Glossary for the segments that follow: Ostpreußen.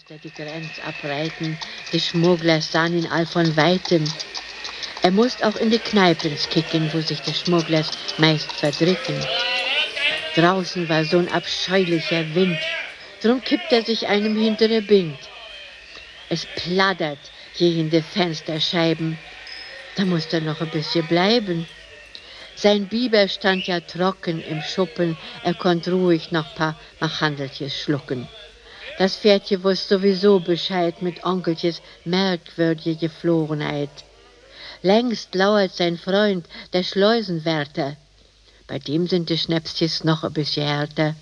sich der Differenz abbreiten, die Schmuggler sahen ihn all von Weitem. Er musste auch in die Kneipens kicken, wo sich die Schmuggler meist verdrücken. Draußen war so ein abscheulicher Wind, drum kippt er sich einem hintere Bind. Es plattert gegen die Fensterscheiben, da musste er noch ein bisschen bleiben. Sein Biber stand ja trocken im Schuppen, er konnte ruhig noch paar Machandeltjes schlucken. Das Pferdchen wusste sowieso Bescheid mit Onkeltjes merkwürdige Geflogenheit. Längst lauert sein Freund, der Schleusenwärter. Bei dem sind die Schnäpstjes noch ein bisschen härter.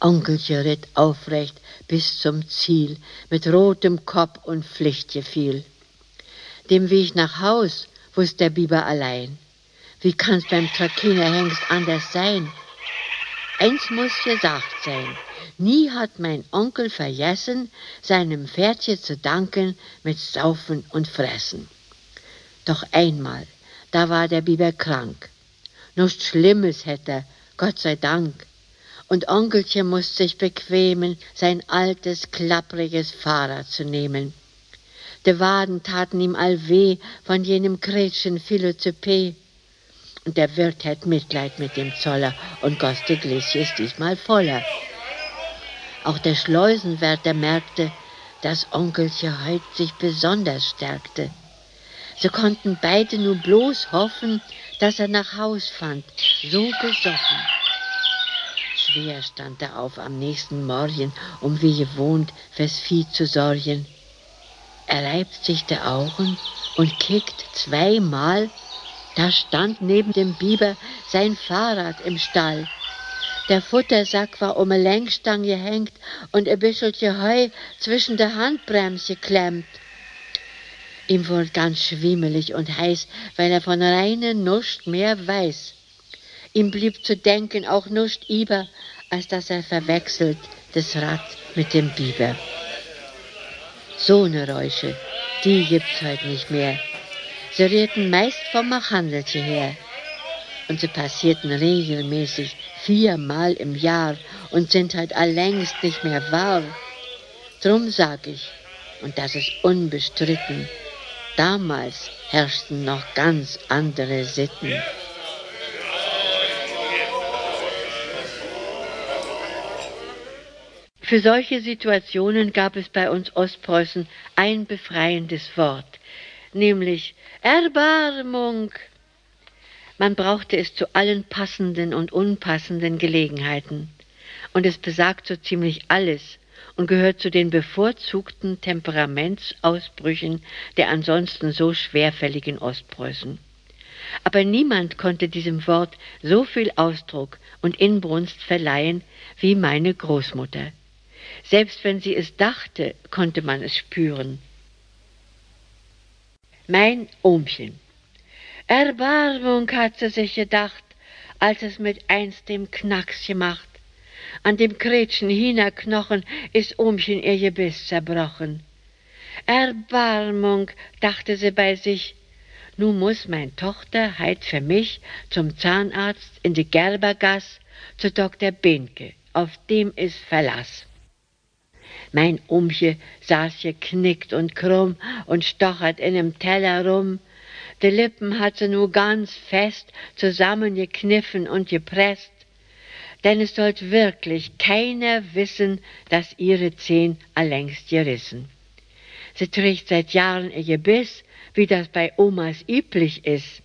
Onkeltje ritt aufrecht bis zum Ziel, mit rotem Kopf und Pflichtgefühl. Dem Weg nach Haus wusste der Biber allein. Wie kann's beim Trakehner Hengst anders sein? Eins muss gesagt sein, nie hat mein Onkel vergessen, seinem Pferdchen zu danken mit Saufen und Fressen. Doch einmal, da war der Biber krank. Nichts Schlimmes hätte er, Gott sei Dank. Und Onkelchen musste sich bequemen, sein altes, klappriges Fahrrad zu nehmen. Die Waden taten ihm all weh von jenem Kretschen Philozypä. Und der Wirt hat Mitleid mit dem Zoller und goss die Gläschen diesmal voller. Auch der Schleusenwärter merkte, dass Onkelchen heut sich besonders stärkte. Sie konnten beide nur bloß hoffen, dass er nach Haus fand, so besoffen. Schwer stand er auf am nächsten Morgen, um wie gewohnt fürs Vieh zu sorgen. Er reibt sich die Augen und kickt zweimal. Da stand neben dem Biber sein Fahrrad im Stall. Der Futtersack war um eine Lenkstange gehängt und ein Büschelchen Heu zwischen der Handbremse klemmt. Ihm wurde ganz schwimmelig und heiß, weil er von reinen nuscht mehr weiß. Ihm blieb zu denken auch nuscht über, als dass er verwechselt das Rad mit dem Biber. So ne Räusche, die gibt's heut nicht mehr. Sie ritten meist vom Machandeltje her. Und sie passierten regelmäßig 4-mal im Jahr und sind halt alllängst nicht mehr wahr. Drum sag ich, und das ist unbestritten, damals herrschten noch ganz andere Sitten. Für solche Situationen gab es bei uns Ostpreußen ein befreiendes Wort, nämlich Erbarmung. Man brauchte es zu allen passenden und unpassenden Gelegenheiten. Und es besagt so ziemlich alles und gehört zu den bevorzugten Temperamentsausbrüchen der ansonsten so schwerfälligen Ostpreußen. Aber niemand konnte diesem Wort so viel Ausdruck und Inbrunst verleihen wie meine Großmutter. Selbst wenn sie es dachte, konnte man es spüren. Mein Ohmchen. Erbarmung hat sie sich gedacht, als es mit einst dem Knacks gemacht. An dem Kretschen Hina-Knochen ist Ohmchen ihr Gebiss zerbrochen. Erbarmung, dachte sie bei sich, nu muss mein Tochter heit für mich zum Zahnarzt in die Gerbergass zu Dr. Behnke, auf dem ist Verlass. Mein Ohmchen saß geknickt und krumm und stochert in einem Teller rum. Die Lippen hat sie nur ganz fest zusammengekniffen und gepresst, denn es sollte wirklich keiner wissen, dass ihre Zehen alllängst gerissen. Sie trägt seit Jahren ihr Gebiss, wie das bei Omas üblich ist.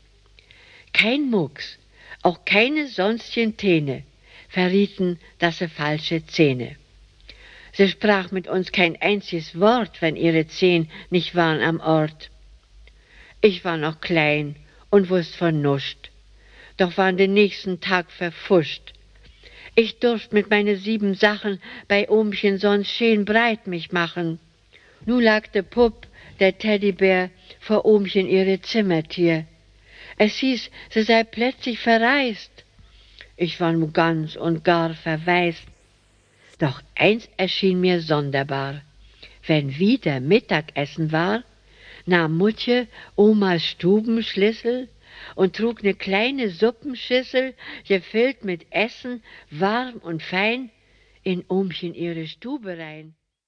Kein Mucks, auch keine sonstigen Täne verrieten, dass sie falsche Zähne. Sie sprach mit uns kein einziges Wort, wenn ihre Zehen nicht waren am Ort. Ich war noch klein und wusst von nuscht, doch waren den nächsten Tag verfuscht. Ich durft mit meine 7 Sachen bei Ohmchen sonst schön breit mich machen. Nu lag de Pupp, der Teddybär, vor Ohmchen ihre Zimmertier. Es hieß, sie sei plötzlich verreist. Ich war nu ganz und gar verwaist. Doch eins erschien mir sonderbar. Wenn wieder Mittagessen war, nahm Mutje Omas Stubenschlüssel und trug ne kleine Suppenschüssel, gefüllt mit Essen, warm und fein, in Ohmchen ihre Stube rein.